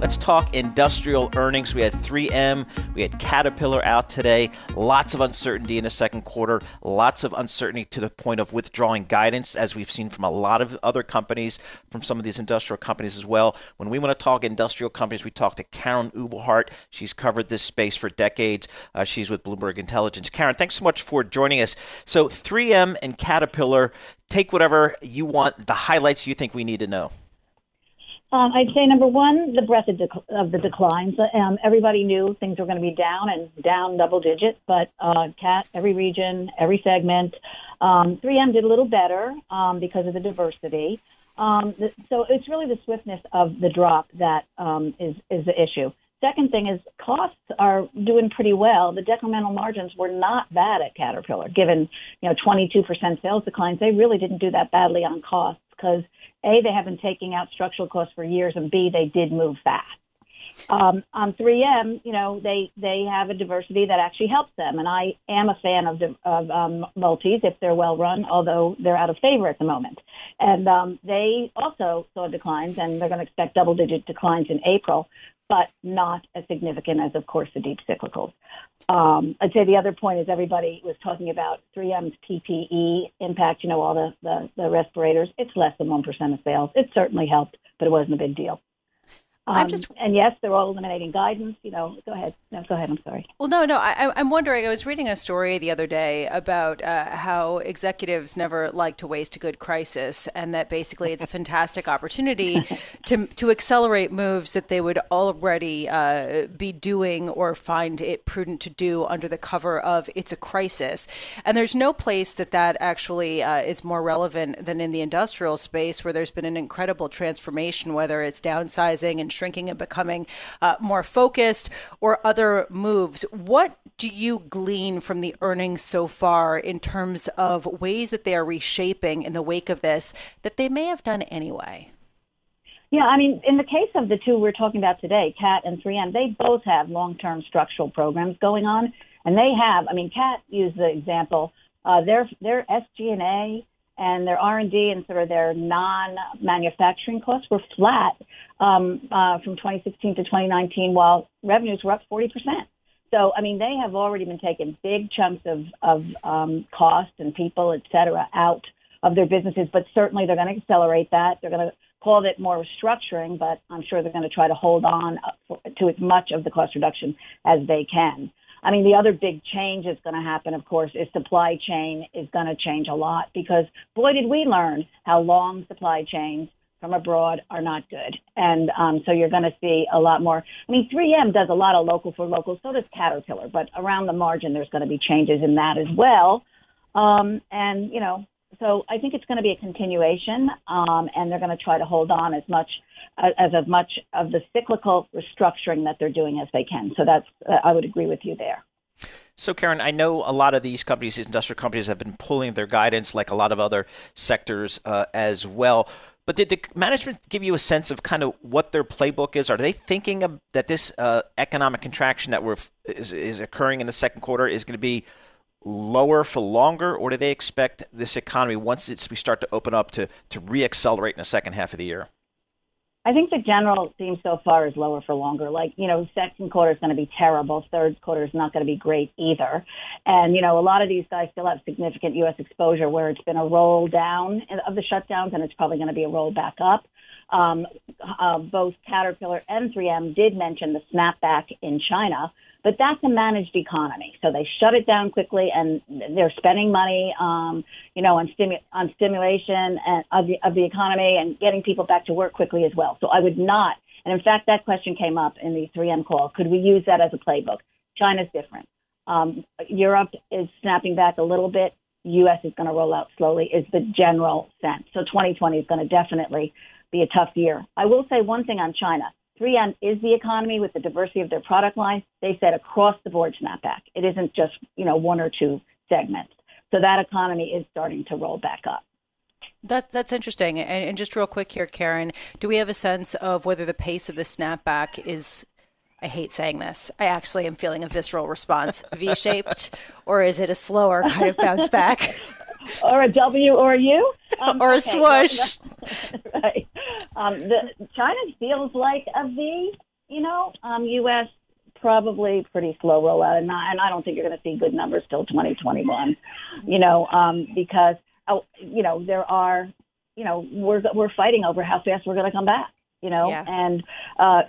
Let's talk industrial earnings. We had 3M, we had Caterpillar out today. Lots of uncertainty in the second quarter, lots of uncertainty to the point of withdrawing guidance, as we've seen from a lot of other companies, from some of these industrial companies as well. When we want to talk industrial companies, we talk to Karen Ubelhart. She's covered this space for decades. She's with Bloomberg Intelligence. Karen, thanks so much for joining us. So 3M and Caterpillar, take whatever you want, the highlights you think we need to know. I'd say, number one, the breadth of the declines. Everybody knew things were going to be down and down double digit, but Cat, every region, every segment. 3M did a little better because of the diversity. So it's really the swiftness of the drop that is the issue. Second thing is costs are doing pretty well. The decremental margins were not bad at Caterpillar. Given 22% sales declines, they really didn't do that badly on costs because A, they have been taking out structural costs for years, and B, they did move fast. On 3M, they have a diversity that actually helps them, and I am a fan of multis if they're well run, although they're out of favor at the moment. And they also saw declines, and they're going to expect double-digit declines in April, but not as significant as, of course, the deep cyclicals. I'd say the other point is everybody was talking about 3M's PPE impact, all the respirators. It's less than 1% of sales. It certainly helped, but it wasn't a big deal. And yes, they're all eliminating guidance. Go ahead. No, go ahead. I'm sorry. Well, no. I'm wondering. I was reading a story the other day about how executives never like to waste a good crisis, and that basically it's a fantastic opportunity to accelerate moves that they would already be doing or find it prudent to do under the cover of it's a crisis. And there's no place that actually is more relevant than in the industrial space, where there's been an incredible transformation, whether it's downsizing and shrinking and becoming more focused or other moves. What do you glean from the earnings so far in terms of ways that they are reshaping in the wake of this that they may have done anyway? Yeah, in the case of the two we're talking about today, Cat and 3M, they both have long-term structural programs going on. And they have, Cat used the example, their SG&A and their R&D and sort of their non-manufacturing costs were flat from 2016 to 2019, while revenues were up 40%. So, they have already been taking big chunks of cost and people, et cetera, out of their businesses, but certainly they're going to accelerate that. They're going to call it more restructuring, but I'm sure they're going to try to hold on to as much of the cost reduction as they can. The other big change that's going to happen, of course, is supply chain is going to change a lot because, boy, did we learn how long supply chains from abroad are not good. And so you're going to see a lot more. 3M does a lot of local for local. So does Caterpillar. But around the margin, there's going to be changes in that as well. So I think it's going to be a continuation, and they're going to try to hold on as much of the cyclical restructuring that they're doing as they can. So that's I would agree with you there. So, Karen, I know a lot of these industrial companies have been pulling their guidance like a lot of other sectors as well. But did the management give you a sense of kind of what their playbook is? Are they thinking that this economic contraction that is occurring in the second quarter is going to be lower for longer, or do they expect this economy, once we start to open up, to reaccelerate in the second half of the year? I think the general theme so far is lower for longer. Second quarter is going to be terrible. Third quarter is not going to be great either. And, a lot of these guys still have significant U.S. exposure where it's been a roll down of the shutdowns, and it's probably going to be a roll back up. Both Caterpillar and 3M did mention the snapback in China, but that's a managed economy. So they shut it down quickly, and they're spending money, on stimulation and of the economy and getting people back to work quickly as well. So I would not. And in fact, that question came up in the 3M call. Could we use that as a playbook? China's different. Europe is snapping back a little bit. U.S. is going to roll out slowly is the general sense. So 2020 is going to definitely be a tough year. I will say one thing on China. 3M is the economy with the diversity of their product line. They said across the board snapback. It isn't just, one or two segments. So that economy is starting to roll back up. That's interesting. And just real quick here, Karen, do we have a sense of whether the pace of the snapback is, I hate saying this, I actually am feeling a visceral response, V-shaped, or is it a slower kind of bounce back? Or a W or a U? Or a swoosh. Right. China feels like a V, you know, U.S. probably pretty slow rollout, and I don't think you're going to see good numbers till 2021, you know, because, you know, there are, you know, we're fighting over how fast we're going to come back, you know, yeah. And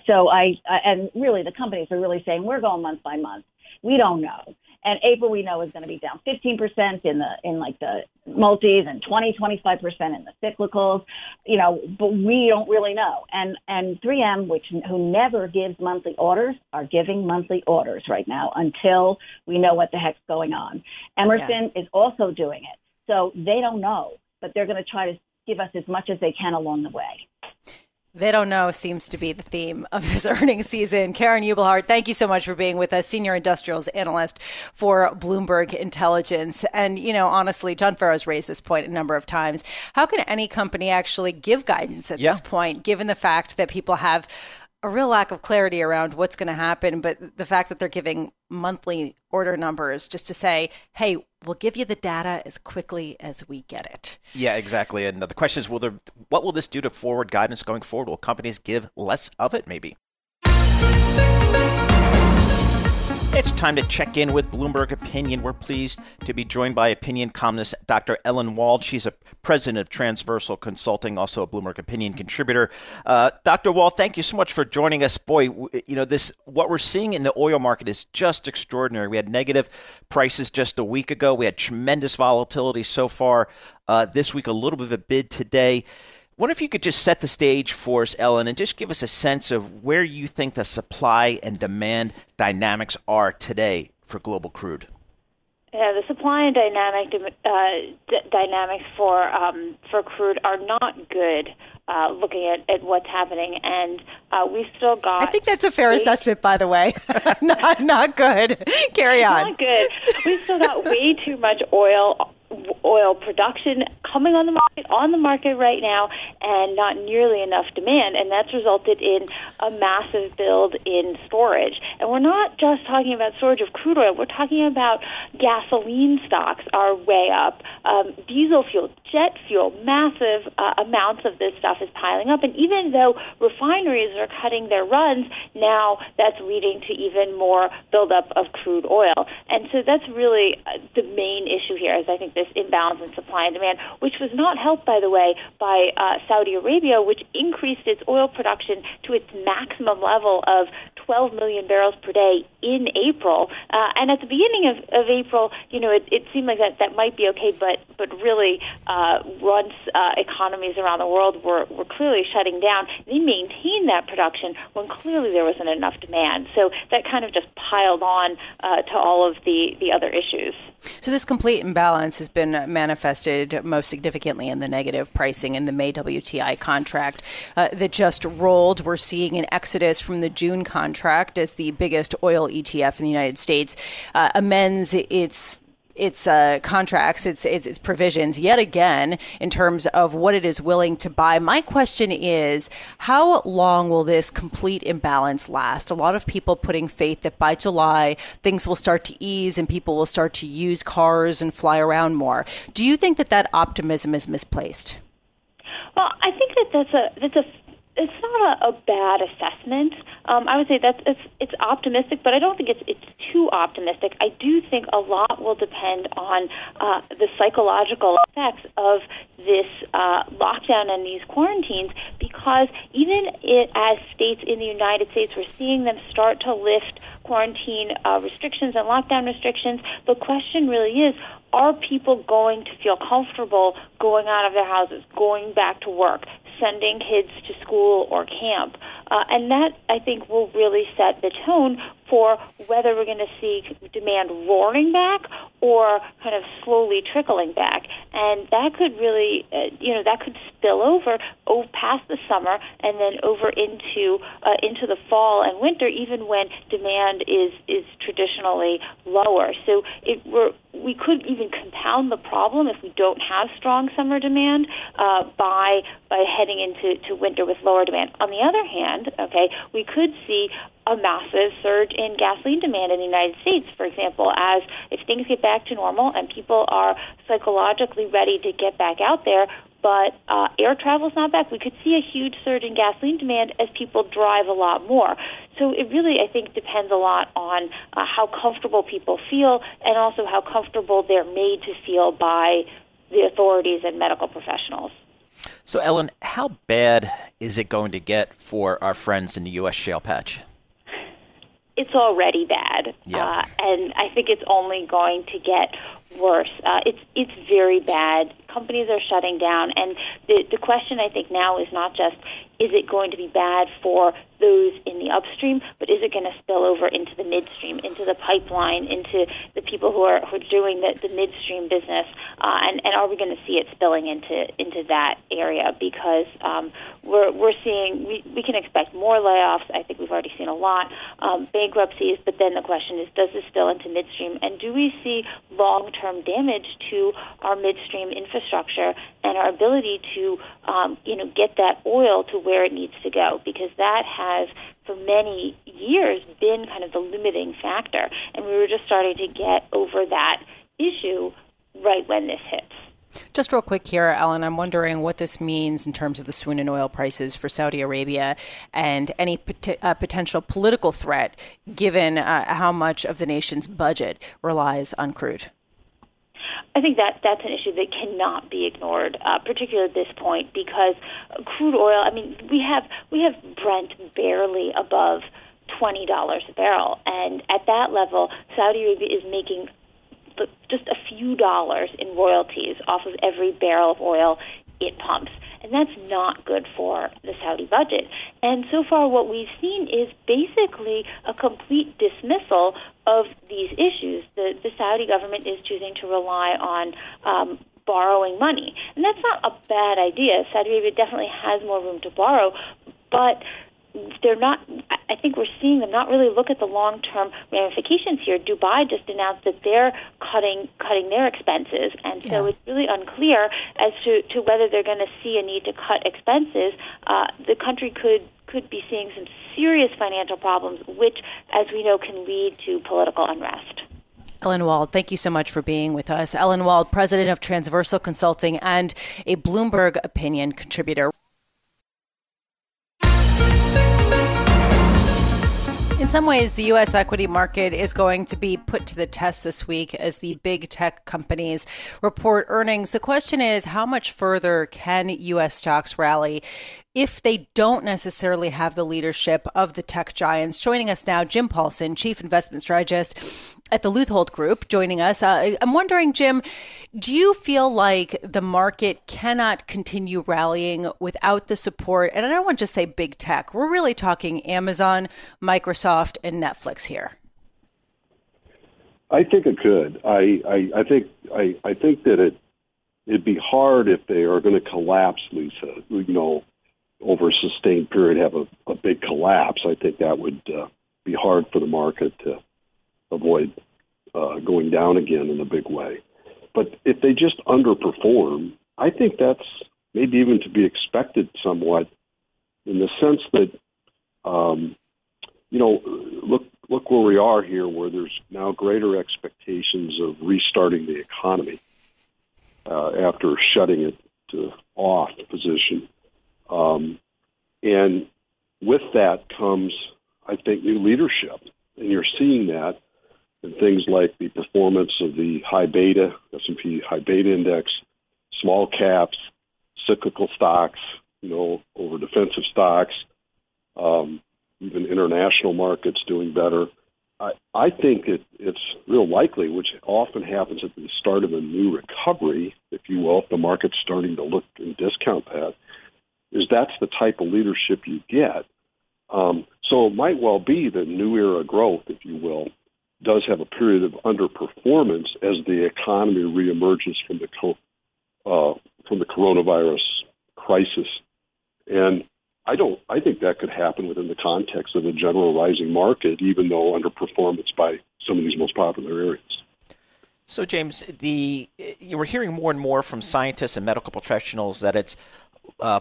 so and really the companies are really saying we're going month by month. We don't know. And April, we know, is going to be down 15% in the multis and 25% in the cyclicals, you know, but we don't really know. And 3M, who never gives monthly orders, are giving monthly orders right now until we know what the heck's going on. Emerson is also doing it. So they don't know, but they're going to try to give us as much as they can along the way. They don't know seems to be the theme of this earnings season. Karen Ubelhart, thank you so much for being with us, Senior Industrials Analyst for Bloomberg Intelligence. And, you know, honestly, John Farrow's raised this point a number of times. How can any company actually give guidance at this point, given the fact that people have a real lack of clarity around what's going to happen, but the fact that they're giving monthly order numbers just to say, hey, we'll give you the data as quickly as we get it. Yeah, exactly. And the question is, what will this do to forward guidance going forward? Will companies give less of it, maybe? It's time to check in with Bloomberg Opinion. We're pleased to be joined by opinion columnist Dr. Ellen Wald. She's a president of Transversal Consulting, also a Bloomberg Opinion contributor. Dr. Wald, thank you so much for joining us. Boy, you know, what we're seeing in the oil market is just extraordinary. We had negative prices just a week ago. We had tremendous volatility so far this week, a little bit of a bid today. I wonder if you could just set the stage for us, Ellen, and just give us a sense of where you think the supply and demand dynamics are today for global crude. Yeah, the supply and dynamics for crude are not good. Looking at what's happening, and we've still got. I think that's a fair assessment, by the way. not good. Carry on. Not good. We've still got way too much oil production coming on the market right now, and not nearly enough demand, and that's resulted in a massive build in storage. And we're not just talking about storage of crude oil, we're talking about gasoline stocks are way up, diesel fuel, jet fuel, massive amounts of this stuff is piling up. And even though refineries are cutting their runs, now that's leading to even more buildup of crude oil. And so that's really the main issue here, is I think this imbalance in supply and demand, which was not helped, by the way, by Saudi Arabia, which increased its oil production to its maximum level of 12 million barrels per day in April. And at the beginning of April, you know, it seemed like that might be okay, but really once economies around the world were clearly shutting down, they maintained that production when clearly there wasn't enough demand. So that kind of just piled on to all of the other issues. So this complete imbalance has been manifested most significantly in the negative pricing in the May WTI contract that just rolled. We're seeing an exodus from the June contract as the biggest oil ETF in the United States amends its contracts, its provisions yet again in terms of what it is willing to buy. My question is, how long will this complete imbalance last? A lot of people putting faith that by July, things will start to ease and people will start to use cars and fly around more. Do you think that optimism is misplaced? Well, I think it's not a bad assessment. I would say that it's optimistic, but I don't think it's too optimistic. I do think a lot will depend on the psychological effects of this lockdown and these quarantines, because even as states in the United States, we're seeing them start to lift quarantine restrictions and lockdown restrictions, the question really is, are people going to feel comfortable going out of their houses, going back to work, sending kids to school or camp? And that, I think, will really set the tone for whether we're going to see demand roaring back or kind of slowly trickling back. And that could really, that could spill over past the summer and then over into the fall and winter, even when demand is traditionally lower. So we could even compound the problem if we don't have strong summer demand by heading into winter with lower demand. On the other hand, we could see a massive surge in gasoline demand in the United States, for example, as if things get back to normal and people are psychologically ready to get back out there, but air travel's not back. We could see a huge surge in gasoline demand as people drive a lot more. So it really, I think, depends a lot on how comfortable people feel and also how comfortable they're made to feel by the authorities and medical professionals. So, Ellen, how bad is it going to get for our friends in the U.S. shale patch? It's already bad, and I think it's only going to get worse. It's very bad. Companies are shutting down, and the question I think now is not just is it going to be bad for those in the upstream, but is it going to spill over into the midstream, into the pipeline, into the people who are doing the midstream business, and are we going to see it spilling into that area? Because we're seeing we can expect more layoffs. I think we've already seen a lot, bankruptcies. But then the question is, does this spill into midstream, and do we see long-term damage to our midstream infrastructure and our ability to get that oil to where it needs to go, because that has for many years been kind of the limiting factor, and we were just starting to get over that issue right when this hits. Just real quick here, Ellen, I'm wondering what this means in terms of the swoon in oil prices for Saudi Arabia and any potential political threat, given how much of the nation's budget relies on crude. I think that's an issue that cannot be ignored, particularly at this point, because crude oil, I mean, we have Brent barely above $20 a barrel. And at that level, Saudi Arabia is making just a few dollars in royalties off of every barrel of oil it pumps. And that's not good for the Saudi budget. And so far what we've seen is basically a complete dismissal of these issues. The Saudi government is choosing to rely on borrowing money. And that's not a bad idea. Saudi Arabia definitely has more room to borrow, but they're not. I think we're seeing them not really look at the long-term ramifications here. Dubai just announced that they're cutting their expenses, and so it's really unclear as to whether they're going to see a need to cut expenses. The country could be seeing some serious financial problems, which, as we know, can lead to political unrest. Ellen Wald, thank you so much for being with us. Ellen Wald, president of Transversal Consulting and a Bloomberg Opinion contributor. In some ways, the U.S. equity market is going to be put to the test this week as the big tech companies report earnings. The question is, how much further can U.S. stocks rally if they don't necessarily have the leadership of the tech giants? Joining us now, Jim Paulsen, chief investment strategist at the Leuthold Group, joining us. I'm wondering, Jim, do you feel like the market cannot continue rallying without the support? And I don't want to just say big tech. We're really talking Amazon, Microsoft, and Netflix here. I think it could. I think that it'd be hard if they are going to collapse, Lisa. Over a sustained period, have a big collapse. I think that would be hard for the market to avoid going down again in a big way. But if they just underperform, I think that's maybe even to be expected somewhat, in the sense that, look where we are here, where there's now greater expectations of restarting the economy after shutting it off position. And with that comes, I think, new leadership. And you're seeing that in things like the performance of the high beta, S&P high beta index, small caps, cyclical stocks, over defensive stocks, even international markets doing better. I think it's real likely, which often happens at the start of a new recovery, if you will, if the market's starting to look and discount that, is that's the type of leadership you get. So it might well be the new era growth, if you will, does have a period of underperformance as the economy reemerges from the coronavirus crisis. And I think that could happen within the context of a general rising market, even though underperformance by some of these most popular areas. So, James, you were hearing more and more from scientists and medical professionals that it's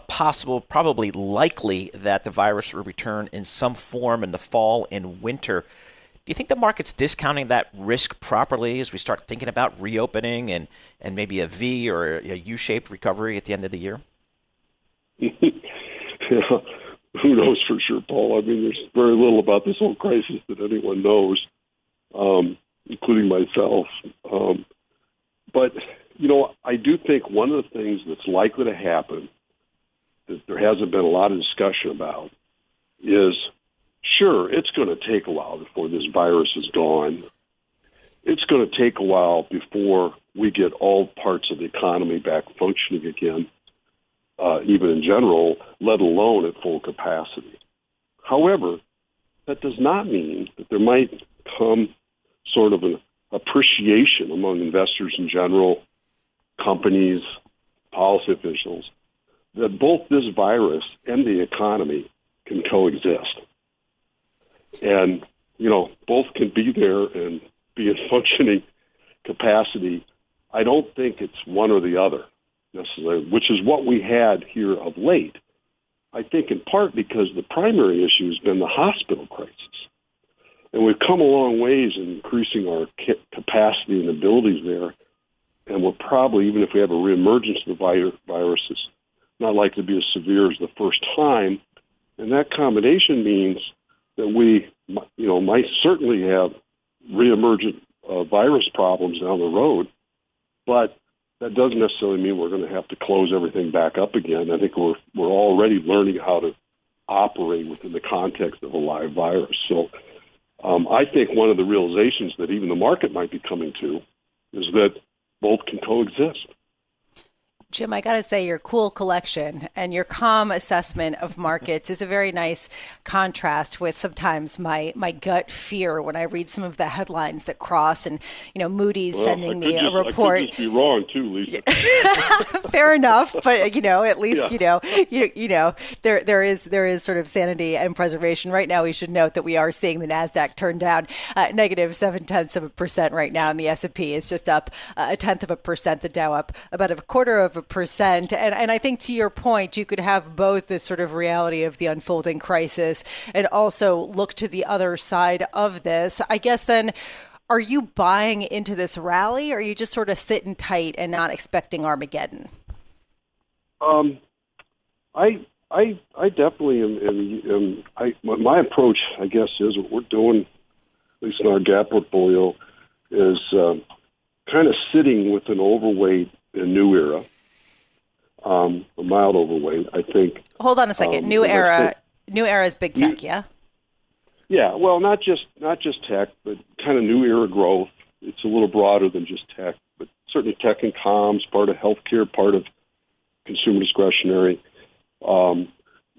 possible, probably likely, that the virus will return in some form in the fall and winter. Do you think the market's discounting that risk properly as we start thinking about reopening and maybe a V or a U-shaped recovery at the end of the year? Yeah, who knows for sure, Paul? I mean, there's very little about this whole crisis that anyone knows, including myself. But, you know, I do think one of the things that's likely to happen that there hasn't been a lot of discussion about is, sure, it's going to take a while before this virus is gone. It's going to take a while before we get all parts of the economy back functioning again, even in general, let alone at full capacity. However, that does not mean that there might come sort of an appreciation among investors in general, companies, policy officials, that both this virus and the economy can coexist. And, you know, both can be there and be in functioning capacity. I don't think it's one or the other necessarily, which is what we had here of late. I think in part because the primary issue has been the hospital crisis. And we've come a long ways in increasing our capacity and abilities there. And we'll probably, even if we have a reemergence of the virus, it's not likely to be as severe as the first time. And that combination means that we, you know, might certainly have reemergent virus problems down the road, but that doesn't necessarily mean we're going to have to close everything back up again. I think we're already learning how to operate within the context of a live virus. So I think one of the realizations that even the market might be coming to is that both can coexist. Jim, I got to say your cool collection and your calm assessment of markets is a very nice contrast with sometimes my gut fear when I read some of the headlines that cross and, you know, Moody's sending me a report. I could just be wrong too, Lisa. Fair enough. But, you know, at least, you know, there is sort of sanity and preservation. Right now, we should note that we are seeing the NASDAQ turn down -0.7% right now. And the S&P is just up 0.1%, the Dow up about 0.25%. And I think to your point, you could have both this sort of reality of the unfolding crisis and also look to the other side of this. I guess then, are you buying into this rally, or are you just sort of sitting tight and not expecting Armageddon? I definitely am. My approach, I guess, is what we're doing, at least in our gap portfolio, is kind of sitting with an overweight in New Era, a mild overweight, I think. Hold on a second. New Era is big tech, yeah? Yeah, well, not just tech, but kind of New Era growth. It's a little broader than just tech, but certainly tech and comms, part of healthcare, part of consumer discretionary. You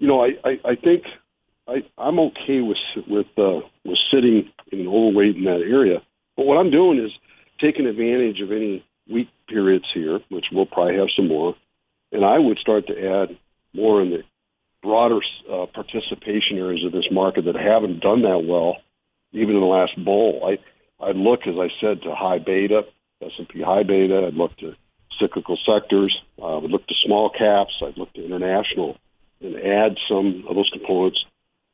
know, I think I'm okay with sitting in an overweight in that area. But what I'm doing is taking advantage of any weak periods here, which we'll probably have some more, and I would start to add more in the broader participation areas of this market that haven't done that well, even in the last bull. I'd look, as I said, to high beta, S&P high beta. I'd look to cyclical sectors. I would look to small caps. I'd look to international and add some of those components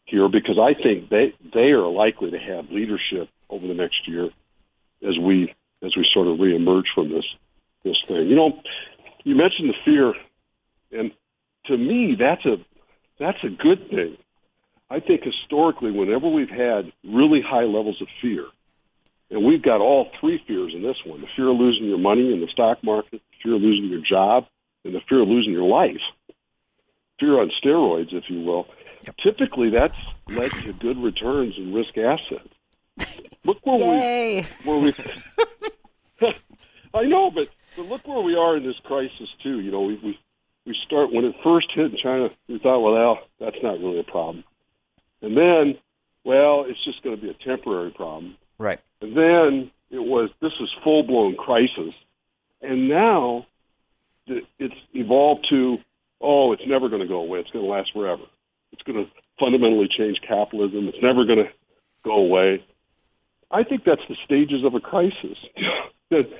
here because I think they are likely to have leadership over the next year as we sort of reemerge from this thing. You know, you mentioned the fear, and to me, that's a good thing. I think historically, whenever we've had really high levels of fear, and we've got all three fears in this one, the fear of losing your money in the stock market, the fear of losing your job, and the fear of losing your life, fear on steroids, if you will. Yep. Typically, that's led to good returns in risk assets. Look where we I know, but look where we are in this crisis, too. You know, we start when it first hit in China, we thought, well, that's not really a problem. And then, well, it's just going to be a temporary problem. Right. And then it was, this is full-blown crisis. And now it's evolved to, oh, it's never going to go away. It's going to last forever. It's going to fundamentally change capitalism. It's never going to go away. I think that's the stages of a crisis.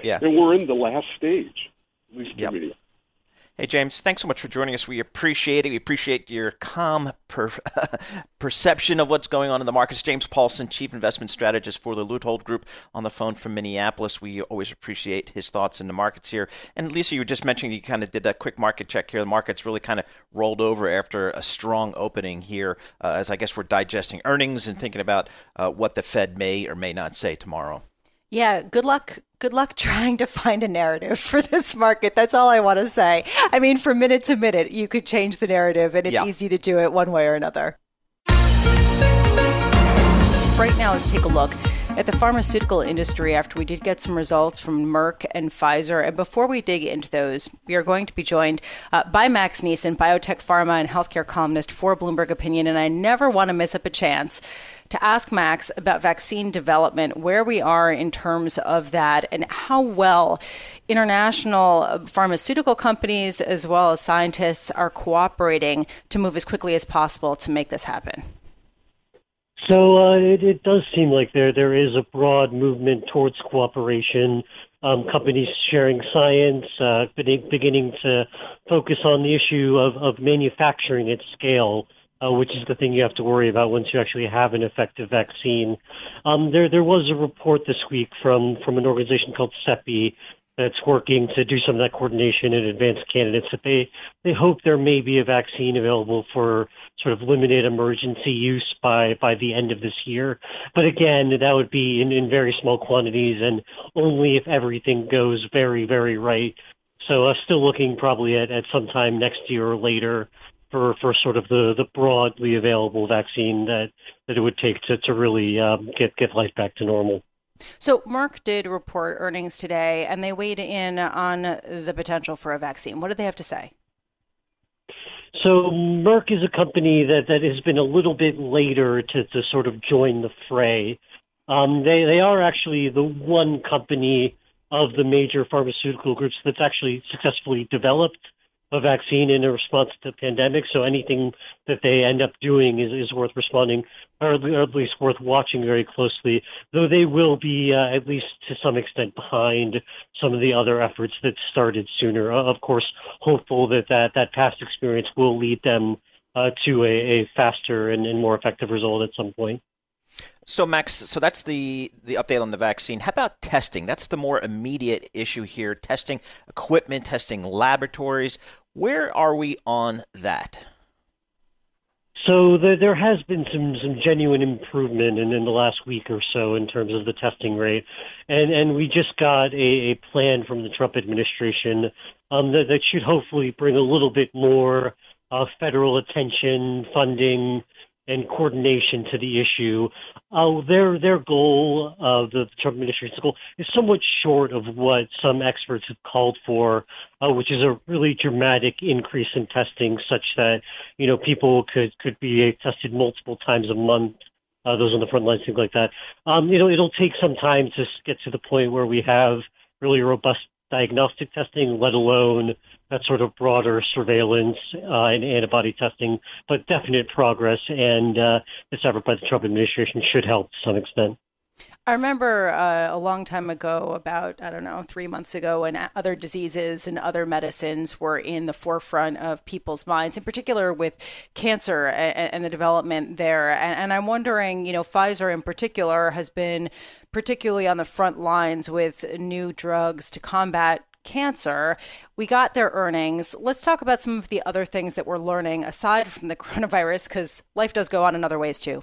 Yeah. And we're in the last stage, at least to me. Hey, James, thanks so much for joining us. We appreciate it. We appreciate your calm perception of what's going on in the markets. James Paulsen, Chief Investment Strategist for the Leuthold Group, on the phone from Minneapolis. We always appreciate his thoughts in the markets here. And Lisa, you were just mentioning you kind of did that quick market check here. The markets really kind of rolled over after a strong opening here, as I guess we're digesting earnings and thinking about what the Fed may or may not say tomorrow. Yeah, good luck. Good luck trying to find a narrative for this market. That's all I want to say. I mean, from minute to minute, you could change the narrative, and it's easy to do it one way or another. Right now, let's take a look at the pharmaceutical industry after we did get some results from Merck and Pfizer. And before we dig into those, we are going to be joined by Max Nisen, biotech pharma and healthcare columnist for Bloomberg Opinion. And I never want to miss up a chance to ask Max about vaccine development, where we are in terms of that, and how well international pharmaceutical companies as well as scientists are cooperating to move as quickly as possible to make this happen. So it does seem like there is a broad movement towards cooperation, companies sharing science, beginning to focus on the issue of manufacturing at scale, which is the thing you have to worry about once you actually have an effective vaccine. There was a report this week from an organization called CEPI that's working to do some of that coordination and advance candidates, that they hope there may be a vaccine available for sort of limited emergency use by the end of this year. But again, that would be in very small quantities and only if everything goes very, very right. So still looking probably at sometime next year or later for sort of the broadly available vaccine that it would take to really get life back to normal. So Merck did report earnings today, and they weighed in on the potential for a vaccine. What do they have to say? So Merck is a company that has been a little bit later to sort of join the fray. They are actually the one company of the major pharmaceutical groups that's actually successfully developed a vaccine in a response to the pandemic. So anything that they end up doing is worth responding, or at least worth watching very closely, though they will be at least to some extent behind some of the other efforts that started sooner. Of course, hopeful that past experience will lead them to a faster and more effective result at some point. So, Max, that's the update on the vaccine. How about testing? That's the more immediate issue here. Testing equipment, testing laboratories. Where are we on that? So there has been some genuine improvement in the last week or so in terms of the testing rate. And we just got a plan from the Trump administration that should hopefully bring a little bit more federal attention, funding, and coordination to the issue. Their goal, the Trump administration's goal, is somewhat short of what some experts have called for, which is a really dramatic increase in testing such that, you know, people could be tested multiple times a month, those on the front lines, things like that. You know, it'll take some time to get to the point where we have really robust diagnostic testing, let alone that sort of broader surveillance and antibody testing, but definite progress, and this effort by the Trump administration should help to some extent. I remember a long time ago, about, 3 months ago, when other diseases and other medicines were in the forefront of people's minds, in particular with cancer and the development there. And I'm wondering, you know, Pfizer in particular has been particularly on the front lines with new drugs to combat cancer. We got their earnings. Let's talk about some of the other things that we're learning aside from the coronavirus, because life does go on in other ways, too.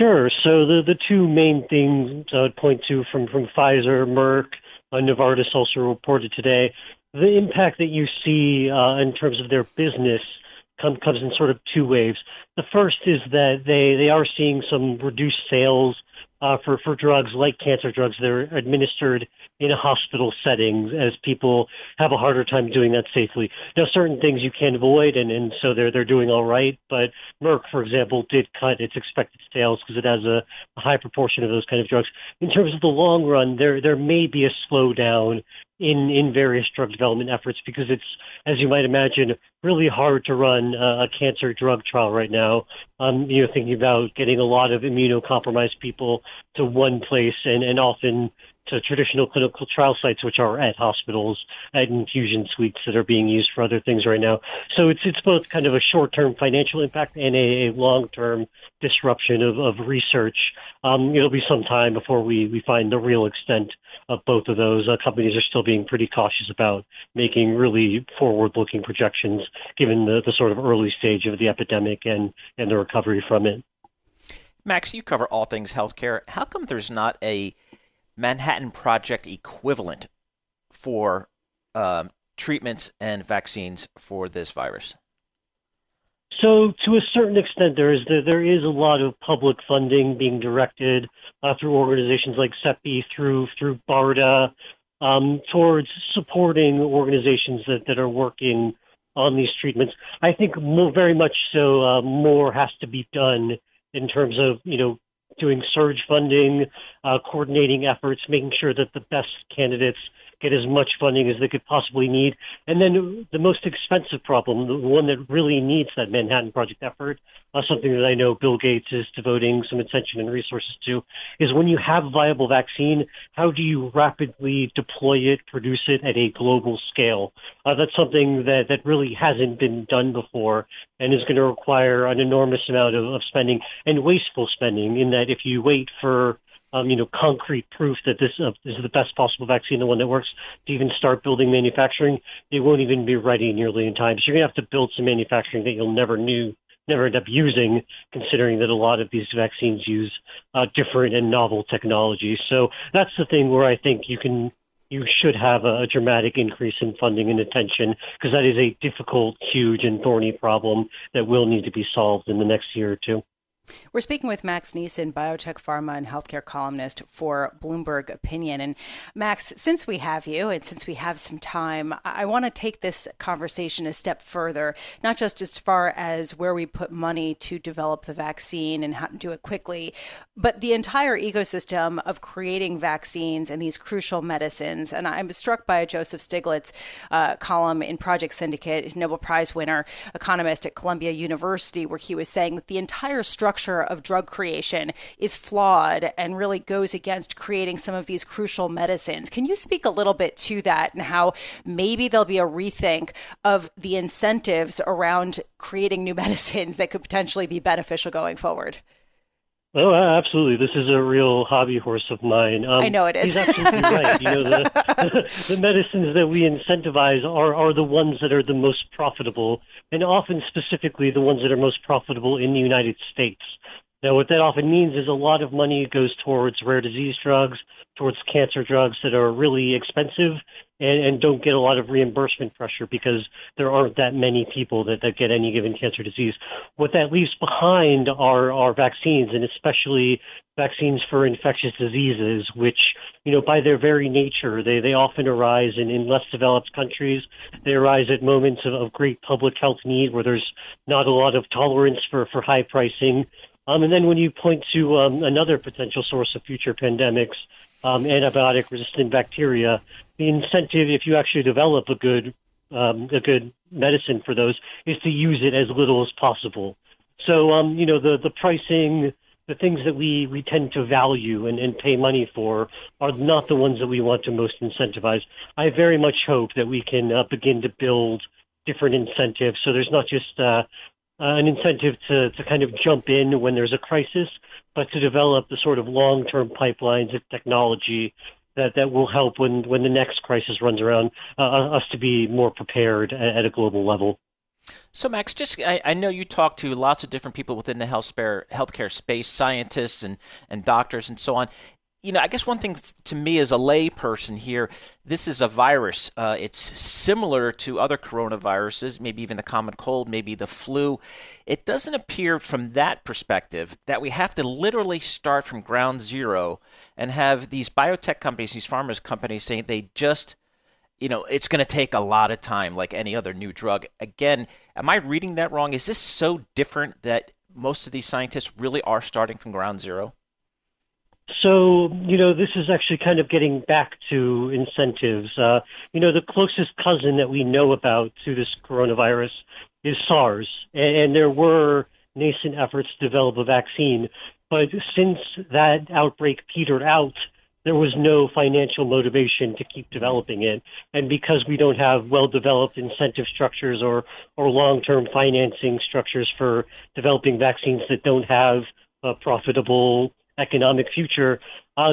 Sure. So the two main things I would point to from Pfizer, Merck, Novartis also reported today, the impact that you see in terms of their business comes in sort of two waves. The first is that they are seeing some reduced sales for drugs like cancer drugs that are administered in hospital settings, as people have a harder time doing that safely. Now, certain things you can avoid, and so they're doing all right. But Merck, for example, did cut its expected sales because it has a high proportion of those kind of drugs. In terms of the long run, there may be a slowdown in various drug development efforts because it's, as you might imagine, really hard to run a cancer drug trial right now. Thinking about getting a lot of immunocompromised people to one place and often to traditional clinical trial sites, which are at hospitals, at infusion suites that are being used for other things right now. So it's both kind of a short-term financial impact and a long-term disruption of research. It'll be some time before we find the real extent of both of those. Companies are still being pretty cautious about making really forward-looking projections, given the sort of early stage of the epidemic and the recovery from it. Max, you cover all things healthcare. How come there's not a Manhattan Project equivalent for treatments and vaccines for this virus? So to a certain extent, there is a lot of public funding being directed through organizations like CEPI, through BARDA, towards supporting organizations that are working on these treatments. I think more has to be done in terms of, doing surge funding, coordinating efforts, making sure that the best candidates get as much funding as they could possibly need. And then the most expensive problem, the one that really needs that Manhattan Project effort, something that I know Bill Gates is devoting some attention and resources to, is when you have a viable vaccine, how do you rapidly deploy it, produce it at a global scale? That's something that really hasn't been done before and is going to require an enormous amount of spending and wasteful spending, in that if you wait for concrete proof that this is the best possible vaccine, the one that works, to even start building manufacturing, they won't even be ready nearly in time. So you're going to have to build some manufacturing that you'll never end up using, considering that a lot of these vaccines use different and novel technologies. So that's the thing where I think you should have a dramatic increase in funding and attention, because that is a difficult, huge, and thorny problem that will need to be solved in the next year or two. We're speaking with Max Nisen, biotech, pharma, and healthcare columnist for Bloomberg Opinion. And Max, since we have you and since we have some time, I want to take this conversation a step further, not just as far as where we put money to develop the vaccine and how to do it quickly, but the entire ecosystem of creating vaccines and these crucial medicines. And I'm struck by Joseph Stiglitz column in Project Syndicate, Nobel Prize winner, economist at Columbia University, where he was saying that the entire structure of drug creation is flawed and really goes against creating some of these crucial medicines. Can you speak a little bit to that and how maybe there'll be a rethink of the incentives around creating new medicines that could potentially be beneficial going forward? Oh, absolutely. This is a real hobby horse of mine. I know it is. He's absolutely right. The medicines that we incentivize are the ones that are the most profitable, and often specifically the ones that are most profitable in the United States. Now, what that often means is a lot of money goes towards rare disease drugs, towards cancer drugs that are really expensive and don't get a lot of reimbursement pressure because there aren't that many people that get any given cancer disease. What that leaves behind are vaccines, and especially vaccines for infectious diseases, which, by their very nature, they often arise in less developed countries. They arise at moments of great public health need where there's not a lot of tolerance for high pricing. And then when you point to another potential source of future pandemics, antibiotic-resistant bacteria, the incentive, if you actually develop a good medicine for those, is to use it as little as possible. So, the pricing, the things that we tend to value and pay money for are not the ones that we want to most incentivize. I very much hope that we can begin to build different incentives, so there's not just an incentive to kind of jump in when there's a crisis, but to develop the sort of long-term pipelines of technology that will help when the next crisis runs around, us to be more prepared at a global level. So, Max, I know you talk to lots of different people within the healthcare space, scientists and doctors and so on. you know, I guess one thing to me as a lay person here, this is a virus. It's similar to other coronaviruses, maybe even the common cold, maybe the flu. It doesn't appear from that perspective that we have to literally start from ground zero and have these biotech companies, these pharma companies saying they just, you know, it's going to take a lot of time like any other new drug. Again, am I reading that wrong? Is this so different that most of these scientists really are starting from ground zero? So, you know, this is actually kind of getting back to incentives. You know, the closest cousin that we know about to this coronavirus is SARS, and there were nascent efforts to develop a vaccine. But since that outbreak petered out, there was no financial motivation to keep developing it. And because we don't have well-developed incentive structures or long-term financing structures for developing vaccines that don't have a profitable economic future,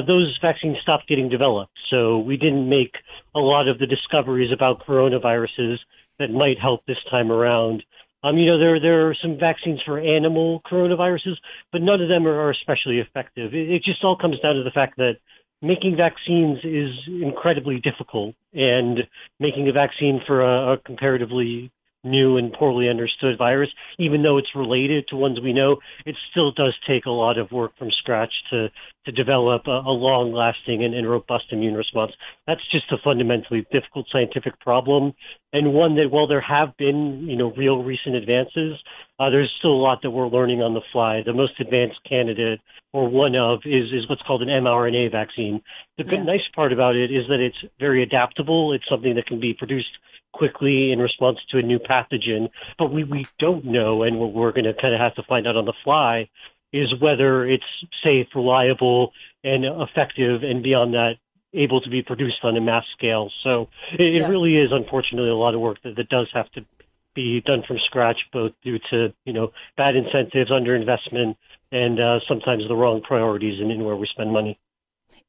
those vaccines stopped getting developed. So we didn't make a lot of the discoveries about coronaviruses that might help this time around. You know, there are some vaccines for animal coronaviruses, but none of them are especially effective. It just all comes down to the fact that making vaccines is incredibly difficult, and making a vaccine for a comparatively new and poorly understood virus, even though it's related to ones we know, it still does take a lot of work from scratch to develop a long-lasting and robust immune response. That's just a fundamentally difficult scientific problem, and one that, while there have been, you know, real recent advances, there's still a lot that we're learning on the fly. The most advanced candidate, or one of, is what's called an mRNA vaccine. The good, nice part about it is that it's very adaptable. It's something that can be produced quickly in response to a new pathogen, but we don't know, and what we're going to kind of have to find out on the fly is whether it's safe, reliable, and effective, and beyond that, able to be produced on a mass scale. So it really is, unfortunately, a lot of work that does have to be done from scratch, both due to, you know, bad incentives, underinvestment, and sometimes the wrong priorities in where we spend money.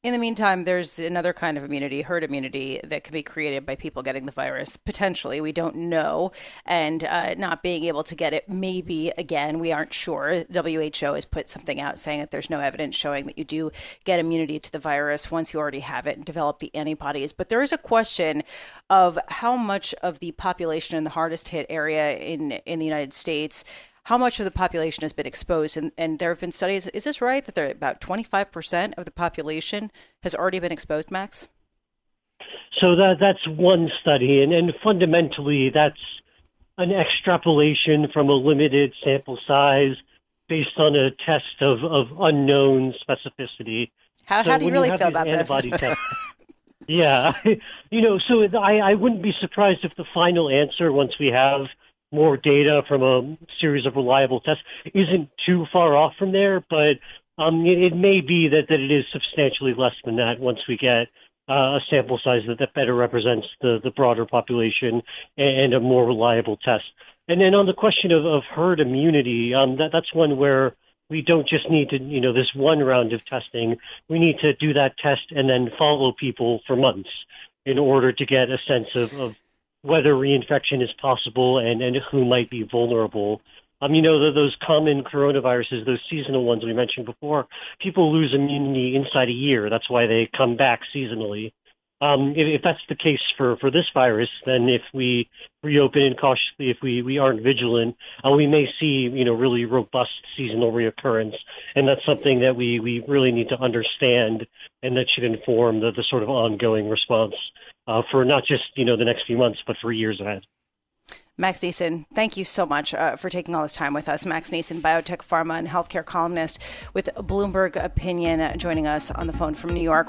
In the meantime, there's another kind of immunity, herd immunity, that can be created by people getting the virus. Potentially, we don't know, and not being able to get it. Maybe, again, we aren't sure. WHO has put something out saying that there's no evidence showing that you do get immunity to the virus once you already have it and develop the antibodies. But there is a question of how much of the population in the hardest hit area in the United States, how much of the population has been exposed? And there have been studies, is this right, that there about 25% of the population has already been exposed, Max? So that's one study. And fundamentally, that's an extrapolation from a limited sample size based on a test of unknown specificity. How do you really feel about this? Yeah. You know, so I wouldn't be surprised if the final answer, once we have more data from a series of reliable tests, isn't too far off from there, but it may be that it is substantially less than that once we get a sample size that better represents the broader population and a more reliable test. And then on the question of herd immunity, that's one where we don't just need to, you know, this one round of testing. We need to do that test and then follow people for months in order to get a sense of whether reinfection is possible and who might be vulnerable. You know, those common coronaviruses, those seasonal ones we mentioned before, people lose immunity inside a year. That's why they come back seasonally. If that's the case for this virus, then if we reopen and cautiously, if we aren't vigilant, we may see, you know, really robust seasonal reoccurrence. And that's something that we really need to understand, and that should inform the sort of ongoing response for not just, you know, the next few months, but for years ahead. Max Nisen, thank you so much for taking all this time with us. Max Nisen, biotech, pharma, and healthcare columnist with Bloomberg Opinion, joining us on the phone from New York.